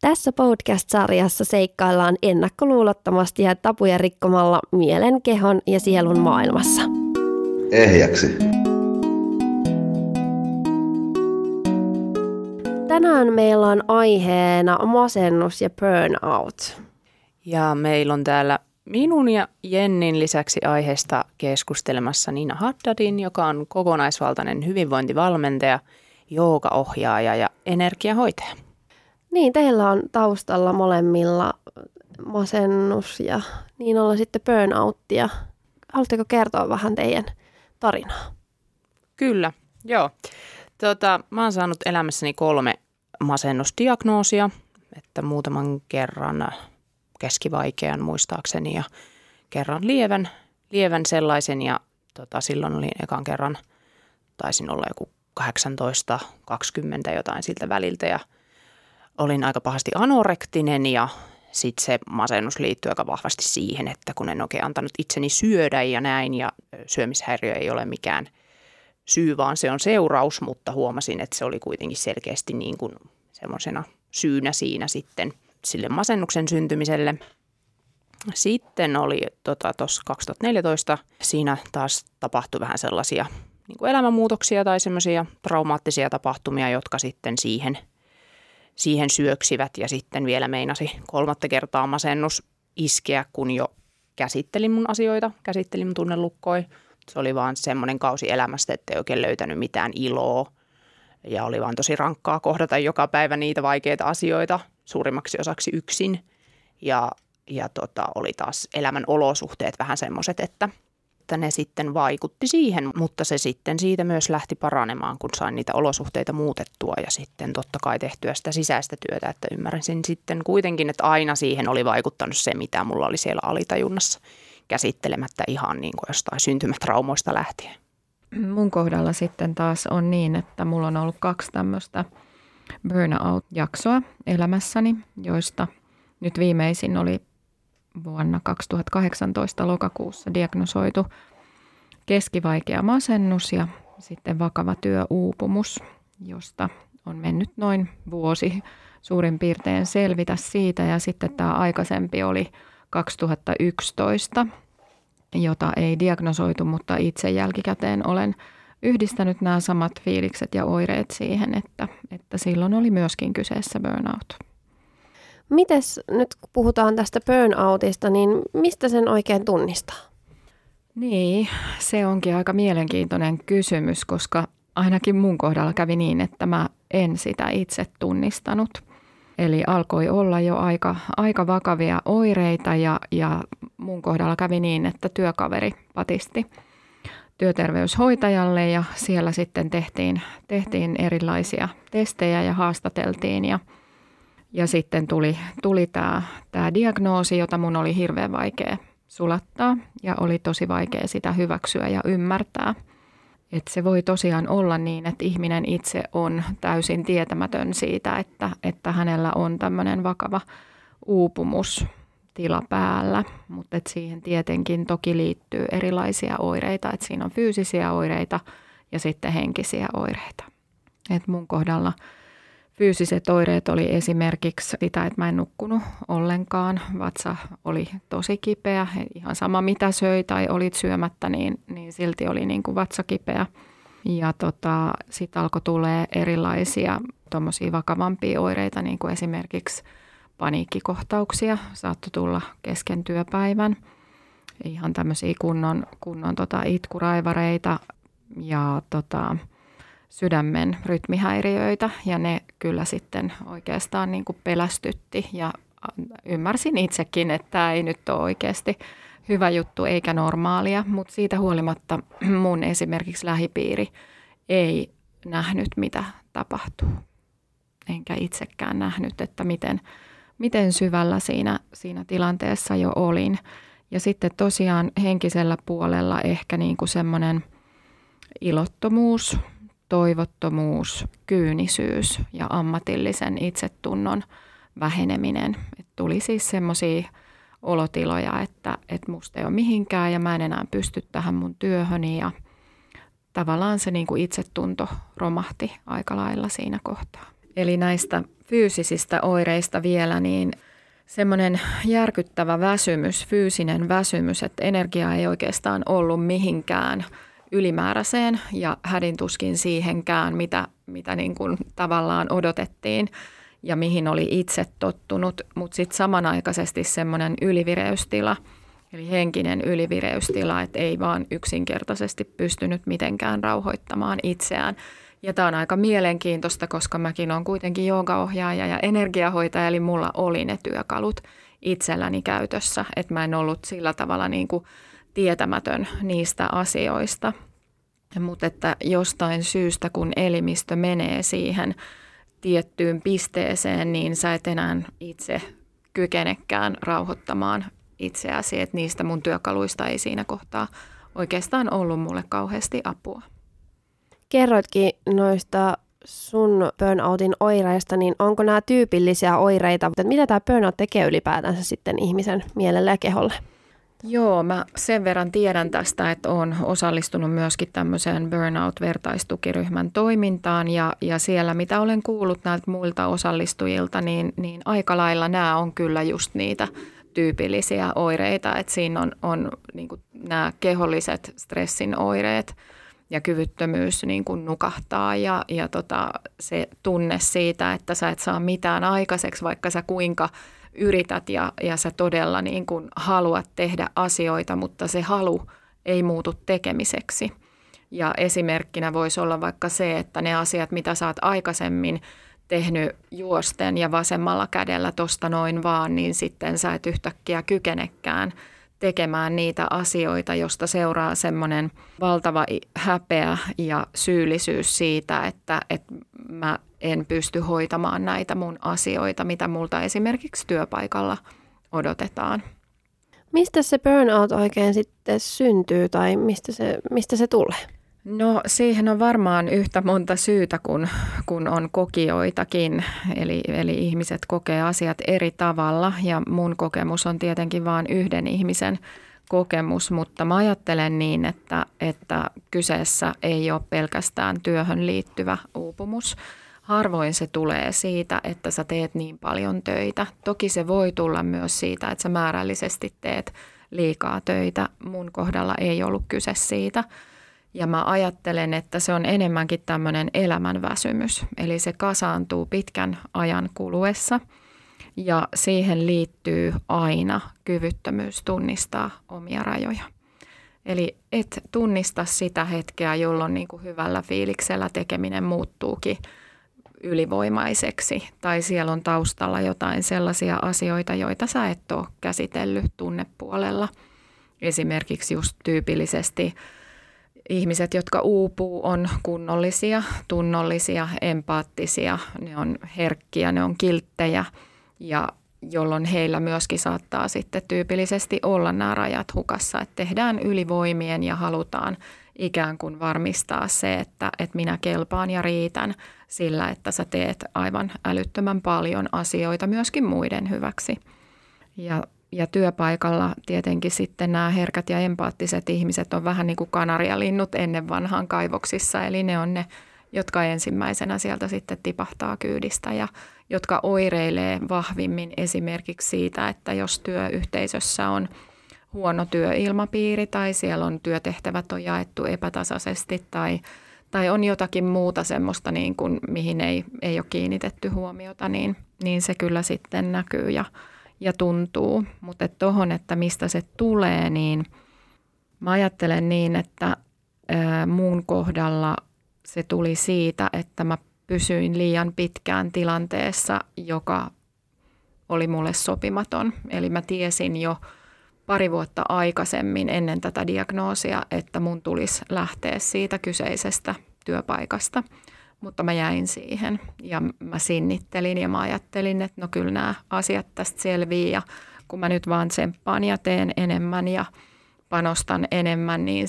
Tässä podcast-sarjassa seikkaillaan ennakkoluulottomasti ja tapuja rikkomalla mielen, kehon ja sielun maailmassa. Ehjäksi. Tänään meillä on aiheena masennus ja burnout. Ja meillä on täällä minun ja Jennin lisäksi aiheesta keskustelemassa Nina Haddadin, joka on kokonaisvaltainen hyvinvointivalmentaja, joogaohjaaja ja energiahoitaja. Niin, teillä on taustalla molemmilla masennus ja Niinalla sitten burnouttia. Haluatteko kertoa vähän teidän tarinaa? Kyllä, joo. Mä oon saanut elämässäni 3 masennusdiagnoosia, että muutaman kerran keskivaikean muistaakseni ja kerran lievän sellaisen ja silloin olin ekan kerran, taisin olla joku 18, 20 jotain siltä väliltä ja olin aika pahasti anorektinen ja sitten se masennus liittyy aika vahvasti siihen, että kun en oikein antanut itseni syödä ja näin ja syömishäiriö ei ole mikään syy, vaan se on seuraus, mutta huomasin, että se oli kuitenkin selkeästi niin kuin semmoisena syynä siinä sitten sille masennuksen syntymiselle. Sitten oli tuossa 2014, siinä taas tapahtui vähän sellaisia niin kuin elämänmuutoksia tai semmoisia traumaattisia tapahtumia, jotka sitten siihen syöksivät ja sitten vielä meinasi 3. kertaa masennus iskeä, kun jo käsittelin mun asioita, käsittelin mun tunnelukkoja. Se oli vaan semmoinen kausi elämästä, ettei oikein löytänyt mitään iloa ja oli vaan tosi rankkaa kohdata joka päivä niitä vaikeita asioita suurimmaksi osaksi yksin ja oli taas elämän olosuhteet vähän semmoiset, että ne sitten vaikutti siihen, mutta se sitten siitä myös lähti paranemaan, kun sain niitä olosuhteita muutettua ja sitten totta kai tehtyä sitä sisäistä työtä, että ymmärsin sitten kuitenkin, että aina siihen oli vaikuttanut se, mitä mulla oli siellä alitajunnassa käsittelemättä ihan niin kuin jostain syntymätraumoista lähtien. Mun kohdalla sitten taas on niin, että mulla on ollut 2 tämmöistä burnout-jaksoa elämässäni, joista nyt viimeisin oli vuonna 2018 lokakuussa diagnosoitu keskivaikea masennus ja sitten vakava työuupumus, josta on mennyt noin vuosi suurin piirtein selvitä siitä. Ja sitten tämä aikaisempi oli 2011, jota ei diagnosoitu, mutta itse jälkikäteen olen yhdistänyt nämä samat fiilikset ja oireet siihen, että silloin oli myöskin kyseessä burnout. Mites nyt kun puhutaan tästä burnoutista, niin mistä sen oikein tunnistaa? Niin, se onkin aika mielenkiintoinen kysymys, koska ainakin mun kohdalla kävi niin, että mä en sitä itse tunnistanut. Eli alkoi olla jo aika vakavia oireita ja mun kohdalla kävi niin, että työkaveri patisti työterveyshoitajalle ja siellä sitten tehtiin erilaisia testejä ja haastateltiin ja sitten tuli tämä diagnoosi, jota mun oli hirveän vaikea sulattaa ja oli tosi vaikea sitä hyväksyä ja ymmärtää. Että se voi tosiaan olla niin, että ihminen itse on täysin tietämätön siitä, että hänellä on tämmöinen vakava uupumustila päällä. Mutta siihen tietenkin toki liittyy erilaisia oireita, että siinä on fyysisiä oireita ja sitten henkisiä oireita. Et mun kohdalla fyysiset oireet oli esimerkiksi sitä, että mä en nukkunut ollenkaan, vatsa oli tosi kipeä, ihan sama mitä söi tai olit syömättä, niin silti oli niin kuin vatsa kipeä. Ja sitten alkoi tulee erilaisia tuommoisia vakavampia oireita, niin kuin esimerkiksi paniikkikohtauksia, saattoi tulla kesken työpäivän, ihan tämmöisiä kunnon itkuraivareita ja sydämen rytmihäiriöitä ja ne kyllä sitten oikeastaan niin kuin pelästytti ja ymmärsin itsekin, että tämä ei nyt ole oikeasti hyvä juttu eikä normaalia, mutta siitä huolimatta mun esimerkiksi lähipiiri ei nähnyt mitä tapahtuu. Enkä itsekään nähnyt, että miten syvällä siinä tilanteessa jo olin. Ja sitten tosiaan henkisellä puolella ehkä niin kuin semmoinen ilottomuus, toivottomuus, kyynisyys ja ammatillisen itsetunnon väheneminen. Et tuli siis semmoisia olotiloja, että musta ei ole mihinkään ja mä en enää pysty tähän mun työhöni. Ja tavallaan se niin kuin itsetunto romahti aika lailla siinä kohtaa. Eli näistä fyysisistä oireista vielä, niin semmoinen järkyttävä väsymys, fyysinen väsymys, että energiaa ei oikeastaan ollut mihinkään ylimääräiseen ja hädintuskin siihenkään, mitä niin kuin tavallaan odotettiin ja mihin oli itse tottunut, mutta sitten samanaikaisesti semmoinen ylivireystila, eli henkinen ylivireystila, että ei vaan yksinkertaisesti pystynyt mitenkään rauhoittamaan itseään. Ja tämä on aika mielenkiintoista, koska mäkin olen kuitenkin joogaohjaaja ja energiahoitaja, eli mulla oli ne työkalut itselläni käytössä, että mä en ollut sillä tavalla niin kuin tietämätön niistä asioista. Mutta että jostain syystä, kun elimistö menee siihen tiettyyn pisteeseen, niin sä et enää itse kykenekään rauhoittamaan itseäsi, että niistä mun työkaluista ei siinä kohtaa oikeastaan ollut mulle kauheasti apua. Kerroitkin noista sun burnoutin oireista, niin onko nämä tyypillisiä oireita? Mitä tämä burnout tekee ylipäätänsä sitten ihmisen mielelle ja keholle? Joo, mä sen verran tiedän tästä, että olen osallistunut myöskin tämmöiseen burnout-vertaistukiryhmän toimintaan ja siellä mitä olen kuullut näiltä muilta osallistujilta, niin aika lailla nämä on kyllä just niitä tyypillisiä oireita, että siinä on niin kuin nämä keholliset stressin oireet ja kyvyttömyys niin kuin nukahtaa ja se tunne siitä, että sä et saa mitään aikaiseksi, vaikka sä kuinka yrität ja sä todella niin kuin haluat tehdä asioita, mutta se halu ei muutu tekemiseksi. Ja esimerkkinä voisi olla vaikka se, että ne asiat, mitä sä oot aikaisemmin tehnyt juosten ja vasemmalla kädellä tosta noin vaan, niin sitten sä et yhtäkkiä kykenekään tekemään niitä asioita, josta seuraa semmoinen valtava häpeä ja syyllisyys siitä, että mä en pysty hoitamaan näitä mun asioita, mitä multa esimerkiksi työpaikalla odotetaan. Mistä se burnout oikein sitten syntyy tai mistä se tulee? No siihen on varmaan yhtä monta syytä kun on kokijoitakin, eli ihmiset kokee asiat eri tavalla ja mun kokemus on tietenkin vain yhden ihmisen kokemus, mutta mä ajattelen niin, että kyseessä ei ole pelkästään työhön liittyvä uupumus. Harvoin se tulee siitä, että sä teet niin paljon töitä. Toki se voi tulla myös siitä, että sä määrällisesti teet liikaa töitä. Mun kohdalla ei ollut kyse siitä. Ja mä ajattelen, että se on enemmänkin tämmöinen elämänväsymys, eli se kasaantuu pitkän ajan kuluessa ja siihen liittyy aina kyvyttömyys tunnistaa omia rajoja. Eli et tunnista sitä hetkeä, jolloin niin kuin hyvällä fiiliksellä tekeminen muuttuukin ylivoimaiseksi tai siellä on taustalla jotain sellaisia asioita, joita sä et ole käsitellyt tunnepuolella, esimerkiksi just tyypillisesti ihmiset, jotka uupuu, on kunnollisia, tunnollisia, empaattisia, ne on herkkiä, ne on kilttejä ja jolloin heillä myöskin saattaa sitten tyypillisesti olla nämä rajat hukassa, että tehdään ylivoimien ja halutaan ikään kuin varmistaa se, että minä kelpaan ja riitän sillä, että sä teet aivan älyttömän paljon asioita myöskin muiden hyväksi ja työpaikalla tietenkin sitten nämä herkät ja empaattiset ihmiset on vähän niin kuin kanarialinnut ennen vanhaan kaivoksissa. Eli ne on ne, jotka ensimmäisenä sieltä sitten tipahtaa kyydistä ja jotka oireilee vahvimmin esimerkiksi siitä, että jos työyhteisössä on huono työilmapiiri tai siellä on työtehtävät on jaettu epätasaisesti tai on jotakin muuta semmoista, niin kuin, mihin ei ole kiinnitetty huomiota, niin se kyllä sitten näkyy ja tuntuu, mutta tuohon, että mistä se tulee, niin mä ajattelen niin, että mun kohdalla se tuli siitä, että mä pysyin liian pitkään tilanteessa, joka oli mulle sopimaton. Eli mä tiesin jo pari vuotta aikaisemmin ennen tätä diagnoosia, että mun tulisi lähteä siitä kyseisestä työpaikasta. Mutta mä jäin siihen ja mä sinnittelin ja mä ajattelin, että no kyllä nämä asiat tästä selviää ja kun mä nyt vaan tsemppaan ja teen enemmän ja panostan enemmän, niin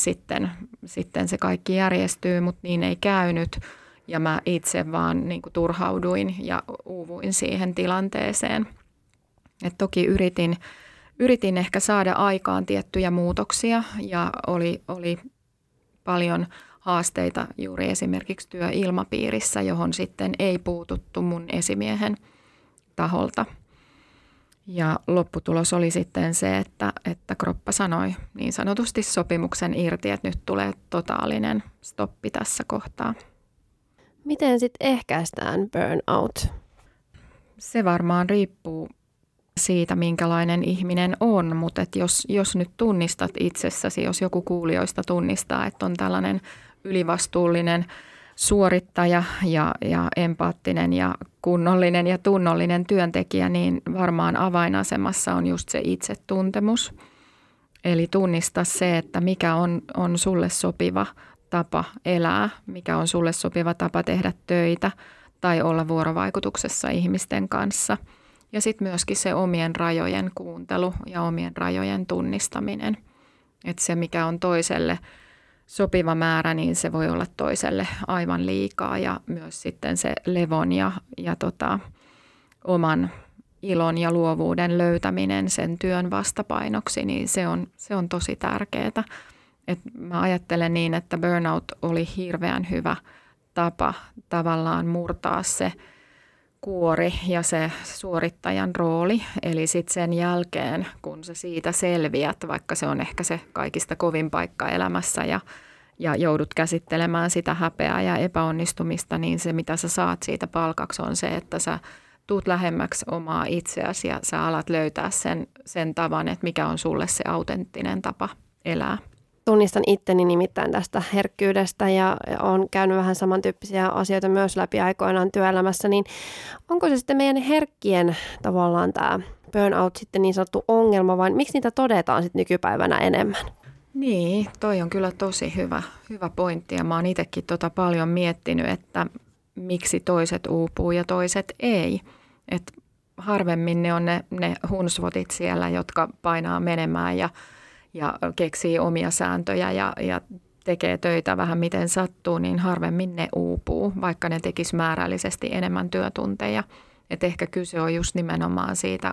sitten se kaikki järjestyy, mutta niin ei käynyt ja mä itse vaan niin kuin turhauduin ja uuvuin siihen tilanteeseen. Et toki yritin ehkä saada aikaan tiettyjä muutoksia ja oli paljon haasteita juuri esimerkiksi työilmapiirissä, johon sitten ei puututtu mun esimiehen taholta. Ja lopputulos oli sitten se, että kroppa sanoi niin sanotusti sopimuksen irti, että nyt tulee totaalinen stoppi tässä kohtaa. Miten sitten ehkäistään burnout? Se varmaan riippuu siitä, minkälainen ihminen on, mutta jos nyt tunnistat itsessäsi, jos joku kuulijoista tunnistaa, että on tällainen ylivastuullinen suorittaja ja empaattinen ja kunnollinen ja tunnollinen työntekijä, niin varmaan avainasemassa on just se itsetuntemus. Eli tunnista se, että mikä on sulle sopiva tapa elää, mikä on sulle sopiva tapa tehdä töitä tai olla vuorovaikutuksessa ihmisten kanssa. Ja sitten myöskin se omien rajojen kuuntelu ja omien rajojen tunnistaminen. Että se, mikä on toiselle sopiva määrä, niin se voi olla toiselle aivan liikaa, ja myös sitten se levon ja oman ilon ja luovuuden löytäminen sen työn vastapainoksi, niin se on tosi tärkeää. Et mä ajattelen niin, että burnout oli hirveän hyvä tapa tavallaan murtaa se kuori ja se suorittajan rooli, eli sitten sen jälkeen, kun sä siitä selviät, vaikka se on ehkä se kaikista kovin paikka elämässä ja joudut käsittelemään sitä häpeää ja epäonnistumista, niin se mitä sä saat siitä palkaksi on se, että sä tuut lähemmäksi omaa itseäsi ja sä alat löytää sen tavan, että mikä on sulle se autenttinen tapa elää. Tunnistan itteni nimittäin tästä herkkyydestä ja olen käynyt vähän samantyyppisiä asioita myös läpi aikoinaan työelämässä, niin onko se sitten meidän herkkien tavallaan tämä burnout sitten niin sanottu ongelma, vai miksi niitä todetaan sitten nykypäivänä enemmän? Niin, toi on kyllä tosi hyvä pointti, ja mä oon itsekin paljon miettinyt, että miksi toiset uupuu ja toiset ei. Et harvemmin ne on ne hunsvotit siellä, jotka painaa menemään ja keksii omia sääntöjä ja tekee töitä vähän miten sattuu, niin harvemmin ne uupuu, vaikka ne tekisi määrällisesti enemmän työtunteja. Et ehkä kyse on just nimenomaan siitä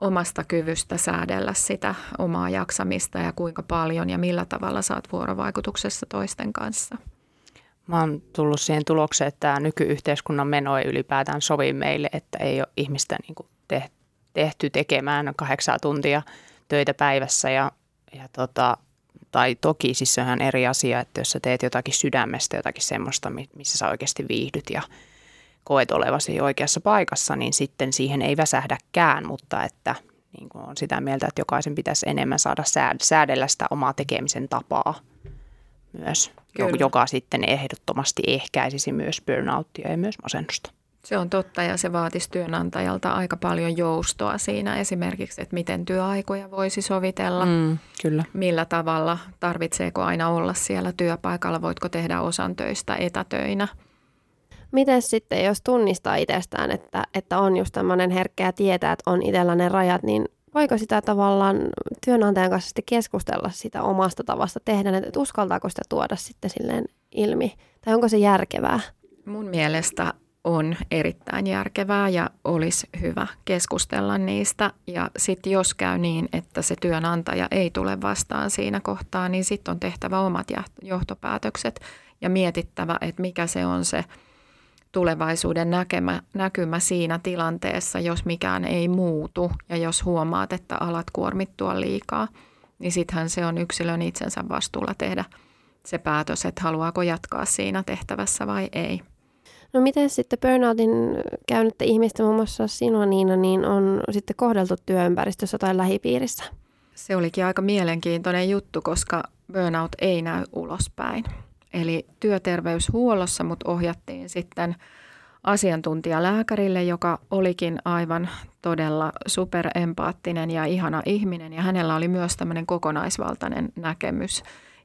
omasta kyvystä säädellä sitä omaa jaksamista ja kuinka paljon ja millä tavalla sä oot vuorovaikutuksessa toisten kanssa. Mä oon tullut siihen tulokseen, että tämä nykyyhteiskunnan meno ei ylipäätään sovi meille, että ei ole ihmistä tehty tekemään 8 tuntia töitä päivässä ja tai toki siis se on ihan eri asia, että jos sä teet jotakin sydämestä, jotakin semmoista, missä sä oikeasti viihdyt ja koet olevasi oikeassa paikassa, niin sitten siihen ei väsähdäkään, mutta että niin kuin on sitä mieltä, että jokaisen pitäisi enemmän saada säädellä sitä omaa tekemisen tapaa myös, joka sitten ehdottomasti ehkäisisi myös burnouttia ja myös masennusta. Se on totta, ja se vaatisi työnantajalta aika paljon joustoa siinä esimerkiksi, että miten työaikoja voisi sovitella, kyllä. Millä tavalla, tarvitseeko aina olla siellä työpaikalla, voitko tehdä osan töistä etätöinä. Miten sitten, jos tunnistaa itsestään, että on just tämmöinen herkkä tietää, että on itsellä ne rajat, niin voiko sitä tavallaan työnantajan kanssa sitten keskustella sitä omasta tavasta tehdä, että uskaltaako sitä tuoda sitten silleen ilmi, tai onko se järkevää? Mun mielestä on erittäin järkevää ja olisi hyvä keskustella niistä, ja sitten jos käy niin, että se työnantaja ei tule vastaan siinä kohtaa, niin sitten on tehtävä omat johtopäätökset ja mietittävä, että mikä se on se tulevaisuuden näkymä siinä tilanteessa, jos mikään ei muutu ja jos huomaat, että alat kuormittua liikaa, niin sittenhän se on yksilön itsensä vastuulla tehdä se päätös, että haluaako jatkaa siinä tehtävässä vai ei. No miten sitten burnoutin käynyttä ihmistä, muun muassa sinua Niina, niin on sitten kohdeltu työympäristössä tai lähipiirissä? Se olikin aika mielenkiintoinen juttu, koska burnout ei näy ulospäin. Eli työterveyshuollossa mut ohjattiin sitten asiantuntijalääkärille, joka olikin aivan todella superempaattinen ja ihana ihminen. Ja hänellä oli myös tämmöinen kokonaisvaltainen näkemys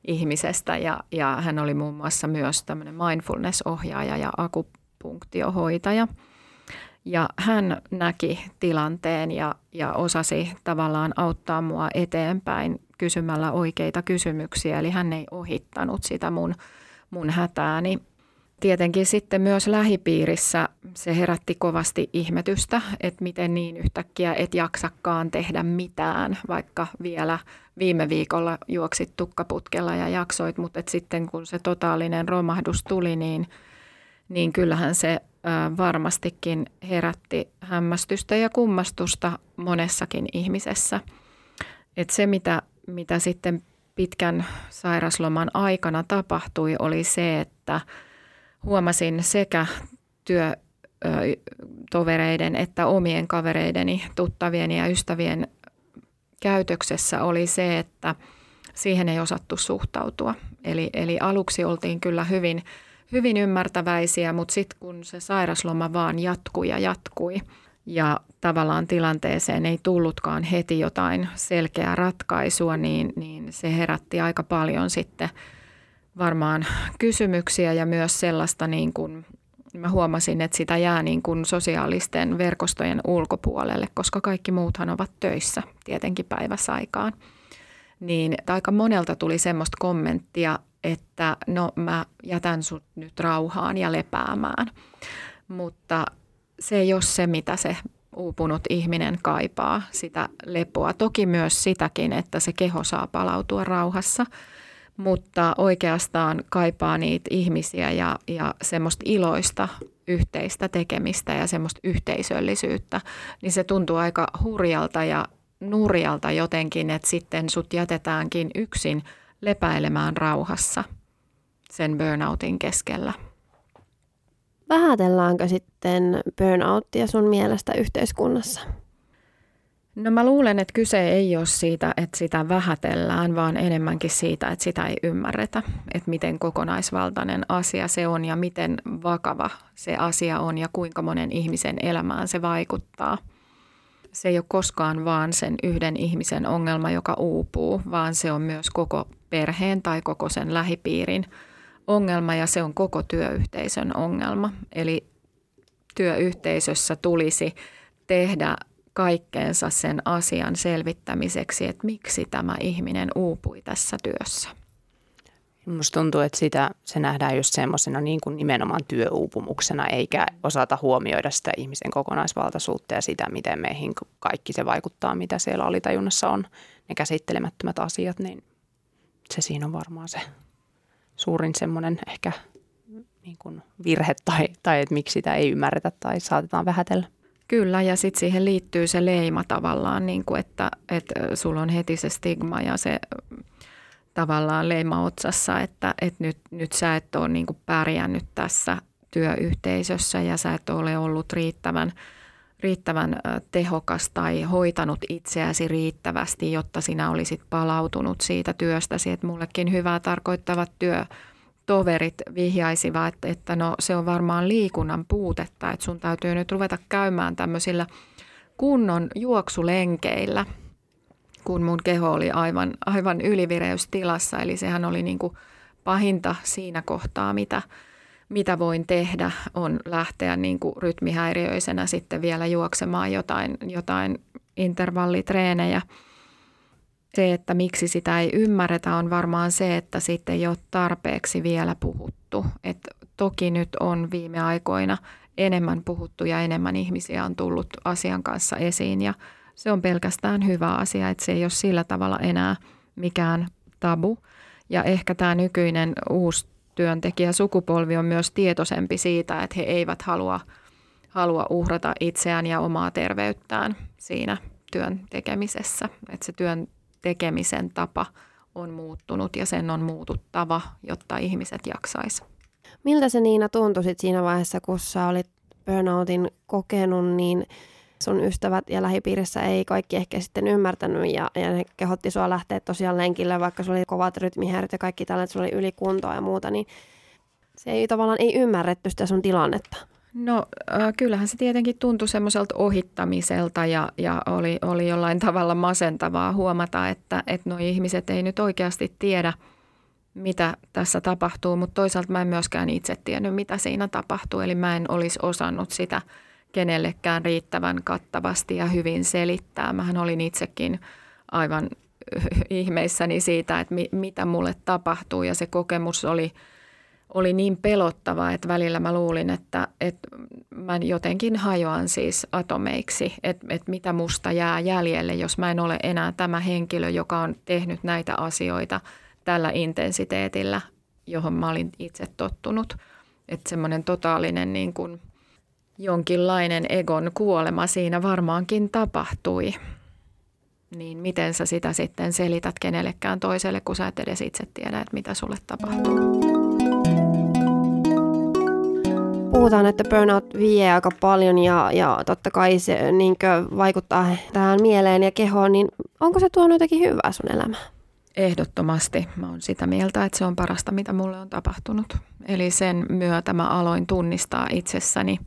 ihmisestä, ja hän oli muun muassa myös tämmöinen mindfulness-ohjaaja ja akupunktiohoitaja. Ja hän näki tilanteen ja osasi tavallaan auttaa mua eteenpäin kysymällä oikeita kysymyksiä, eli hän ei ohittanut sitä mun hätääni. Tietenkin sitten myös lähipiirissä se herätti kovasti ihmetystä, että miten niin yhtäkkiä et jaksakaan tehdä mitään, vaikka vielä viime viikolla juoksit tukkaputkella ja jaksoit, mutta sitten kun se totaalinen romahdus tuli, niin niin kyllähän se varmastikin herätti hämmästystä ja kummastusta monessakin ihmisessä. Et se, mitä sitten pitkän sairasloman aikana tapahtui, oli se, että huomasin sekä työtovereiden että omien kavereideni, tuttavieni ja ystävien käytöksessä oli se, että siihen ei osattu suhtautua. Eli aluksi oltiin kyllä hyvin ymmärtäväisiä, mutta sitten kun se sairasloma vaan jatkui ja jatkui ja tavallaan tilanteeseen ei tullutkaan heti jotain selkeää ratkaisua, niin se herätti aika paljon sitten varmaan kysymyksiä ja myös sellaista, niin kuin mä huomasin, että sitä jää niin kuin sosiaalisten verkostojen ulkopuolelle, koska kaikki muuthan ovat töissä tietenkin päiväsaikaan. Niin aika monelta tuli semmoista kommenttia, että no mä jätän sut nyt rauhaan ja lepäämään, mutta se ei ole se, mitä se uupunut ihminen kaipaa, sitä lepoa. Toki myös sitäkin, että se keho saa palautua rauhassa, mutta oikeastaan kaipaa niitä ihmisiä ja semmoista iloista yhteistä tekemistä ja semmoista yhteisöllisyyttä, niin se tuntuu aika hurjalta ja nurjalta jotenkin, että sitten sut jätetäänkin yksin lepäilemään rauhassa sen burnoutin keskellä. Vähätellaanko sitten burnouttia sun mielestä yhteiskunnassa? No mä luulen, että kyse ei ole siitä, että sitä vähätellään, vaan enemmänkin siitä, että sitä ei ymmärretä. Että miten kokonaisvaltainen asia se on ja miten vakava se asia on ja kuinka monen ihmisen elämään se vaikuttaa. Se ei ole koskaan vaan sen yhden ihmisen ongelma, joka uupuu, vaan se on myös koko perheen tai koko sen lähipiirin ongelma ja se on koko työyhteisön ongelma. Eli työyhteisössä tulisi tehdä kaikkeensa sen asian selvittämiseksi, että miksi tämä ihminen uupui tässä työssä. Minusta tuntuu, että se nähdään just semmoisena niin kuin nimenomaan työuupumuksena, eikä osata huomioida sitä ihmisen kokonaisvaltaisuutta ja sitä, miten meihin kaikki se vaikuttaa, mitä siellä alitajunnassa on. Ne käsittelemättömät asiat, niin se siinä on varmaan se suurin semmoinen ehkä niin kuin virhe tai että miksi sitä ei ymmärretä tai saatetaan vähätellä. Kyllä, ja sitten siihen liittyy se leima tavallaan, niin kuin että sulla on heti se stigma ja se tavallaan leima otsassa, että nyt sä et ole niin kuin pärjännyt tässä työyhteisössä ja sä et ole ollut riittävän tehokas tai hoitanut itseäsi riittävästi, jotta sinä olisit palautunut siitä työstäsi. Että mullekin hyvää tarkoittavat työtoverit vihjaisivat, että no se on varmaan liikunnan puutetta, että sun täytyy nyt ruveta käymään tämmöisillä kunnon juoksulenkeillä, kun mun keho oli aivan ylivireystilassa. Eli sehän oli niin kuin pahinta siinä kohtaa, mitä voin tehdä, on lähteä niin kuin rytmihäiriöisenä sitten vielä juoksemaan jotain intervallitreenejä. Se, että miksi sitä ei ymmärretä, on varmaan se, että siitä ei ole tarpeeksi vielä puhuttu. Et toki nyt on viime aikoina enemmän puhuttu ja enemmän ihmisiä on tullut asian kanssa esiin ja se on pelkästään hyvä asia, että se ei ole sillä tavalla enää mikään tabu. Ja ehkä tämä nykyinen uusi työntekijäsukupolvi on myös tietoisempi siitä, että he eivät halua uhrata itseään ja omaa terveyttään siinä työn tekemisessä. Että se työn tekemisen tapa on muuttunut ja sen on muututtava, jotta ihmiset jaksaisi. Miltä se, Niina, tuntui siinä vaiheessa, kun sä olit burnoutin kokenut, niin sun ystävät ja lähipiirissä ei kaikki ehkä sitten ymmärtänyt ja ne kehotti sua lähteä tosiaan lenkille, vaikka sulla oli kovat rytmihäiriöt ja kaikki tällaiset, sulla oli ylikuntoa ja muuta, niin se ei tavallaan ymmärretty sitä sun tilannetta. No kyllähän se tietenkin tuntui semmoiselta ohittamiselta ja oli jollain tavalla masentavaa huomata, että nuo ihmiset ei nyt oikeasti tiedä, mitä tässä tapahtuu, mutta toisaalta mä en myöskään itse tiennyt, mitä siinä tapahtuu, eli mä en olisi osannut sitä kenellekään riittävän kattavasti ja hyvin selittää. Mähän olin itsekin aivan ihmeissäni siitä, että mitä mulle tapahtuu ja se kokemus oli niin pelottava, että välillä mä luulin, että mä jotenkin hajoan siis atomeiksi, että mitä musta jää jäljelle, jos mä en ole enää tämä henkilö, joka on tehnyt näitä asioita tällä intensiteetillä, johon mä olin itse tottunut. Että semmoinen totaalinen niin kuin jonkinlainen egon kuolema siinä varmaankin tapahtui. Niin miten sä sitä sitten selität kenellekään toiselle, kun sä et edes itse tiedä, että mitä sulle tapahtuu. Puhutaan, että burnout vie aika paljon ja totta kai se niinkö vaikuttaa tähän mieleen ja kehoon, niin onko se tuonut jotakin hyvää sun elämään? Ehdottomasti. Mä oon sitä mieltä, että se on parasta, mitä mulle on tapahtunut. Eli sen myötä mä aloin tunnistaa itsessäni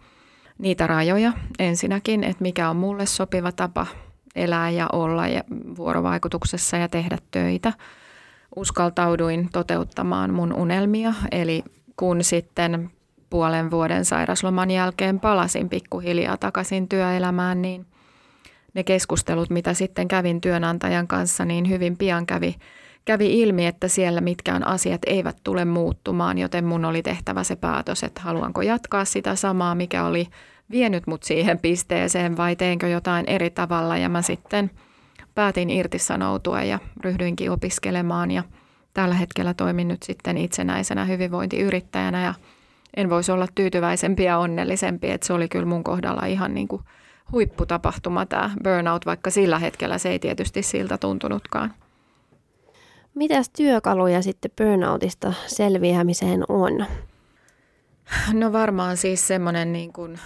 niitä rajoja ensinnäkin, että mikä on mulle sopiva tapa elää ja olla ja vuorovaikutuksessa ja tehdä töitä. Uskaltauduin toteuttamaan mun unelmia, eli kun sitten puolen vuoden sairasloman jälkeen palasin pikkuhiljaa takaisin työelämään, niin ne keskustelut, mitä sitten kävin työnantajan kanssa, niin hyvin pian kävi ilmi, että siellä mitkään asiat eivät tule muuttumaan, joten mun oli tehtävä se päätös, että haluanko jatkaa sitä samaa, mikä oli vienyt mut siihen pisteeseen vai teenkö jotain eri tavalla. Ja mä sitten päätin irtisanoutua ja ryhdyinkin opiskelemaan ja tällä hetkellä toimin nyt sitten itsenäisenä hyvinvointiyrittäjänä ja en voisi olla tyytyväisempi ja onnellisempi, että se oli kyllä mun kohdalla ihan niin kuin huipputapahtuma tämä burnout, vaikka sillä hetkellä se ei tietysti siltä tuntunutkaan. Mitäs työkaluja sitten burnoutista selviämiseen on? No varmaan siis semmoinen niin kuin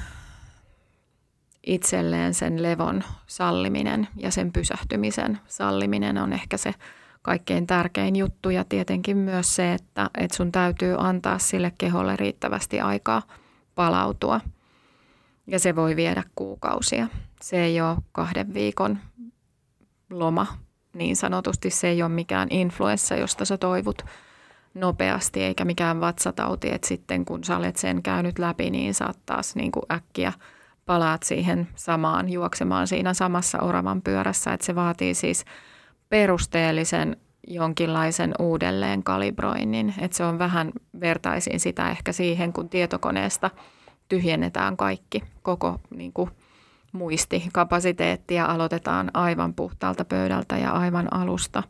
itselleen sen levon salliminen ja sen pysähtymisen salliminen on ehkä se kaikkein tärkein juttu ja tietenkin myös se, että sun täytyy antaa sille keholle riittävästi aikaa palautua. Ja se voi viedä kuukausia. Se ei ole 2 viikon loma, niin sanotusti se ei ole mikään influenssa, josta sä toivut nopeasti eikä mikään vatsatauti. Että sitten kun sä olet sen käynyt läpi, niin sä oot taas niin kuin äkkiä palaat siihen samaan, juoksemaan siinä samassa oravan pyörässä. Että se vaatii siis perusteellisen jonkinlaisen uudelleen kalibroinnin. Että se on vähän, vertaisin sitä ehkä siihen, kun tietokoneesta tyhjennetään kaikki, koko niin kuin muistikapasiteetti ja aloitetaan aivan puhtaalta pöydältä ja aivan alusta.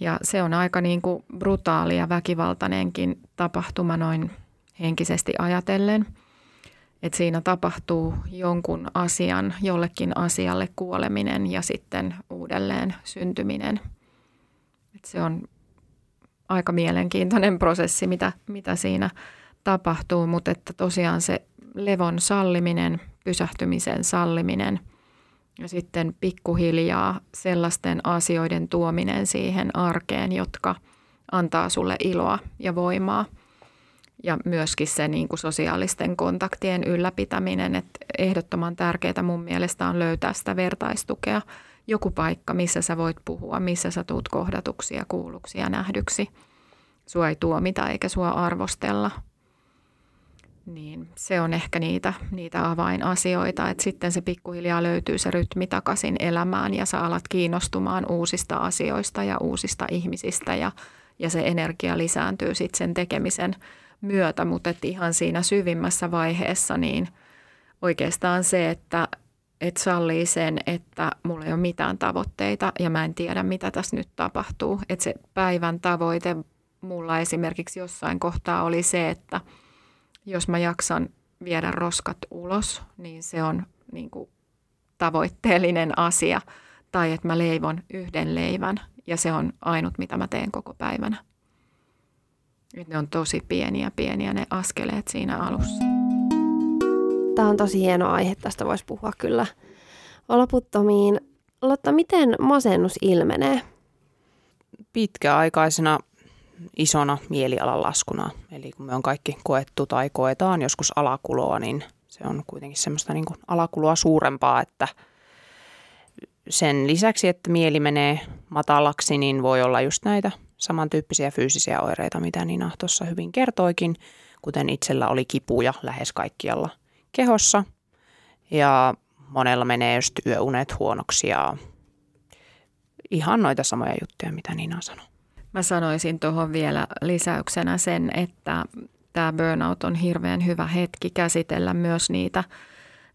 Ja se on aika niin kuin brutaali ja väkivaltainenkin tapahtuma noin henkisesti ajatellen. Että siinä tapahtuu jonkun asian, jollekin asialle kuoleminen ja sitten uudelleen syntyminen. Et se on aika mielenkiintoinen prosessi, mitä siinä tapahtuu, mutta että tosiaan se levon salliminen, pysähtymisen salliminen ja sitten pikkuhiljaa sellaisten asioiden tuominen siihen arkeen, jotka antaa sulle iloa ja voimaa. Ja myöskin se niin kuin sosiaalisten kontaktien ylläpitäminen, että ehdottoman tärkeää mun mielestä on löytää sitä vertaistukea. Joku paikka, missä sä voit puhua, missä sä tuut kohdatuksi ja kuulluksi ja nähdyksi. Sua ei tuomita eikä sua arvostella. Niin se on ehkä niitä avainasioita, että sitten se pikkuhiljaa löytyy se rytmi takaisin elämään ja sä alat kiinnostumaan uusista asioista ja uusista ihmisistä ja se energia lisääntyy sitten sen tekemisen myötä, mutta ihan siinä syvimmässä vaiheessa niin oikeastaan se, että sallii sen, että mulla ei ole mitään tavoitteita ja mä en tiedä, mitä tässä nyt tapahtuu. Että se päivän tavoite mulla esimerkiksi jossain kohtaa oli se, että jos mä jaksan viedä roskat ulos, niin se on niin kuin tavoitteellinen asia. Tai että mä leivon yhden leivän ja se on ainut, mitä mä teen koko päivänä. Nyt ne on tosi pieniä ne askeleet siinä alussa. Tämä on tosi hieno aihe, tästä voisi puhua kyllä loputtomiin. Lotta, miten masennus ilmenee? Pitkäaikaisena isona mielialan laskuna. Eli kun me on kaikki koettu tai koetaan joskus alakuloa, niin se on kuitenkin semmoista niin kuin alakuloa suurempaa, että sen lisäksi, että mieli menee matalaksi, niin voi olla just näitä samantyyppisiä fyysisiä oireita, mitä Nina tuossa hyvin kertoikin, kuten itsellä oli kipuja lähes kaikkialla kehossa. Ja monella menee just yöunet huonoksi ja ihan noita samoja juttuja, mitä Nina sanoi. Mä sanoisin tuohon vielä lisäyksenä sen, että tämä burnout on hirveän hyvä hetki käsitellä myös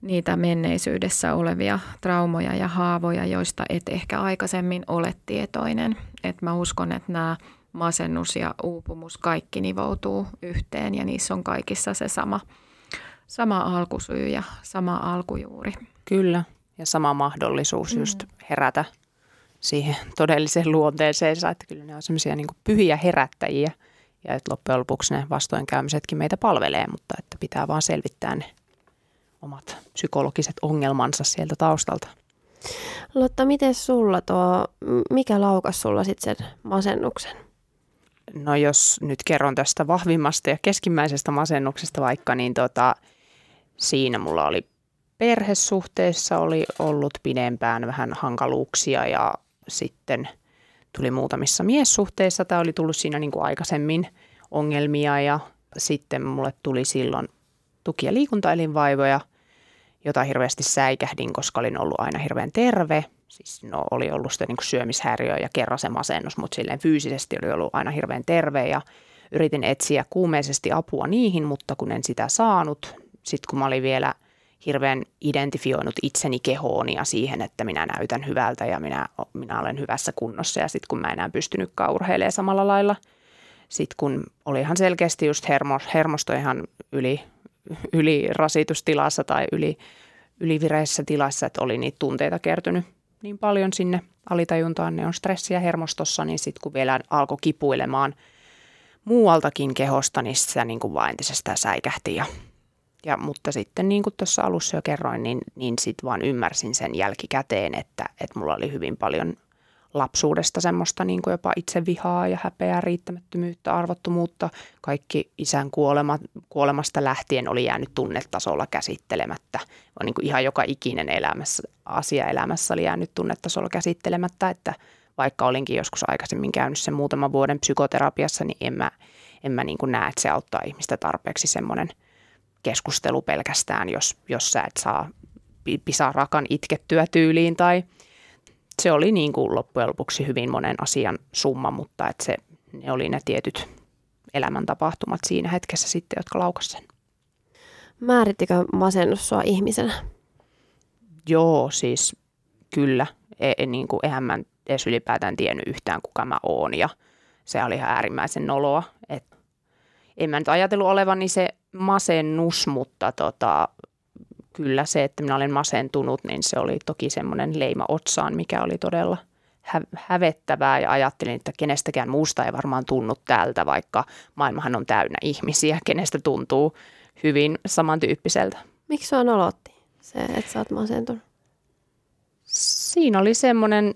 niitä menneisyydessä olevia traumoja ja haavoja, joista et ehkä aikaisemmin ole tietoinen. Et mä uskon, että nämä masennus ja uupumus, kaikki nivoutuu yhteen ja niissä on kaikissa se sama alkusyy ja sama alkujuuri. Kyllä, ja sama mahdollisuus just herätä siihen todelliseen luonteeseensa, että kyllä ne on semmoisia niin kuin pyhiä herättäjiä ja että loppujen lopuksi ne vastoinkäymisetkin meitä palvelee, mutta että pitää vaan selvittää ne omat psykologiset ongelmansa sieltä taustalta. Lotta, miten sulla mikä laukas sulla sitten sen masennuksen? No jos nyt kerron tästä vahvimmasta ja keskimmäisestä masennuksesta vaikka, niin siinä mulla oli perhesuhteissa oli ollut pidempään vähän hankaluuksia ja sitten tuli muutamissa miessuhteissa. Tämä oli tullut siinä niin kuin aikaisemmin ongelmia ja sitten mulle tuli silloin tuki- ja liikuntaelinvaivoja, jota hirveästi säikähdin, koska olin ollut aina hirveän terve. Siis oli ollut sitä niin kuin syömishäiriö ja kerran se masennus, mutta silleen fyysisesti oli ollut aina hirveän terve ja yritin etsiä kuumeisesti apua niihin, mutta kun en sitä saanut, sitten kun mä olin vielä hirveän identifioinut itseni kehoon ja siihen, että minä näytän hyvältä ja minä olen hyvässä kunnossa ja sitten kun mä enää pystynytkään urheilemaan samalla lailla, sitten kun oli ihan selkeästi just hermosto ihan yli rasitustilassa tai ylivireisessä tilassa, että oli niitä tunteita kertynyt niin paljon sinne alitajuntaan, ne on stressiä hermostossa, niin sitten kun vielä alkoi kipuilemaan muualtakin kehosta, niin sitä niin kuin vaan entisestään säikähti. Mutta sitten niin kuin tuossa alussa jo kerroin, niin sitten vaan ymmärsin sen jälkikäteen, että mulla oli hyvin paljon lapsuudesta semmoista niin kuin jopa itsevihaa ja häpeää, riittämättömyyttä, arvottomuutta. Kaikki isän kuolemasta lähtien oli jäänyt tunnetasolla käsittelemättä. Niin kuin ihan joka ikinen asia elämässä oli jäänyt tunnetasolla käsittelemättä, että vaikka olinkin joskus aikaisemmin käynyt sen muutaman vuoden psykoterapiassa, niin en mä niin kuin näe, että se auttaa ihmistä tarpeeksi semmoinen keskustelu pelkästään, jos sä et saa pisarakan itkettyä tyyliin tai se oli niin kuin loppujen lopuksi hyvin monen asian summa, mutta että ne oli ne tietyt elämäntapahtumat siinä hetkessä sitten, jotka laukasi sen. Määrittikö masennus sua ihmisenä? Joo, siis kyllä. Niin kuin, eihän mä edes ylipäätään tiennyt yhtään, kuka mä oon ja se oli ihan äärimmäisen noloa. En mä nyt ajatellut olevani se masennus, mutta kyllä se, että minä olen masentunut, niin se oli toki semmoinen leima otsaan, mikä oli todella hävettävää ja ajattelin, että kenestäkään muusta ei varmaan tunnu tältä, vaikka maailmahan on täynnä ihmisiä, kenestä tuntuu hyvin samantyyppiseltä. Miksi sua nolotti se, että sä oot masentunut? Siinä oli semmoinen,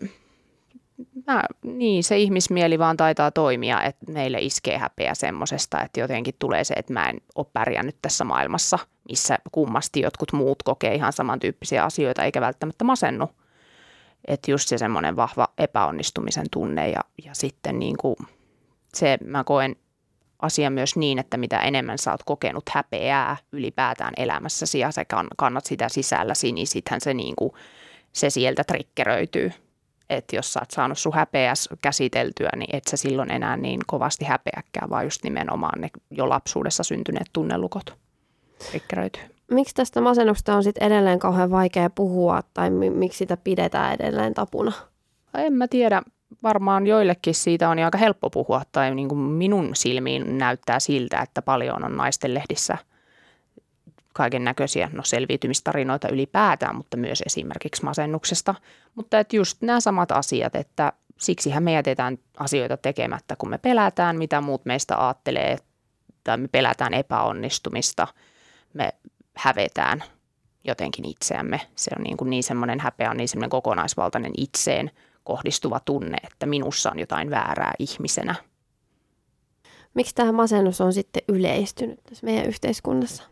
se ihmismieli vaan taitaa toimia, että meille iskee häpeä semmosesta, että jotenkin tulee se, että mä en ole pärjännyt tässä maailmassa, missä kummasti jotkut muut kokee ihan samantyyppisiä asioita eikä välttämättä masennu. Että just se semmoinen vahva epäonnistumisen tunne ja sitten niin kuin se, mä koen asian myös niin, että mitä enemmän sä oot kokenut häpeää ylipäätään elämässäsi ja sä kannat sitä sisälläsi, niin sittenhän se, niin kuin, se sieltä triggeröityy. Että jos sä oot saanut sun häpeäs käsiteltyä, niin et sä silloin enää niin kovasti häpeäkään, vaan just nimenomaan ne jo lapsuudessa syntyneet tunnelukot rikkeröityy. Miksi tästä masennuksesta on sitten edelleen kauhean vaikea puhua tai miksi sitä pidetään edelleen tapuna? En mä tiedä. Varmaan joillekin siitä on aika helppo puhua tai niin kuin minun silmiin näyttää siltä, että paljon on naisten lehdissä kaiken näköisiä selviytymistarinoita ylipäätään, mutta myös esimerkiksi masennuksesta. Mutta että just nämä samat asiat, että siksihän me jätetään asioita tekemättä, kun me pelätään, mitä muut meistä ajattelee, tai me pelätään epäonnistumista, me hävetään jotenkin itseämme. Se on niin semmoinen häpeä, on niin semmoinen kokonaisvaltainen itseen kohdistuva tunne, että minussa on jotain väärää ihmisenä. Miksi tämä masennus on sitten yleistynyt tässä meidän yhteiskunnassa?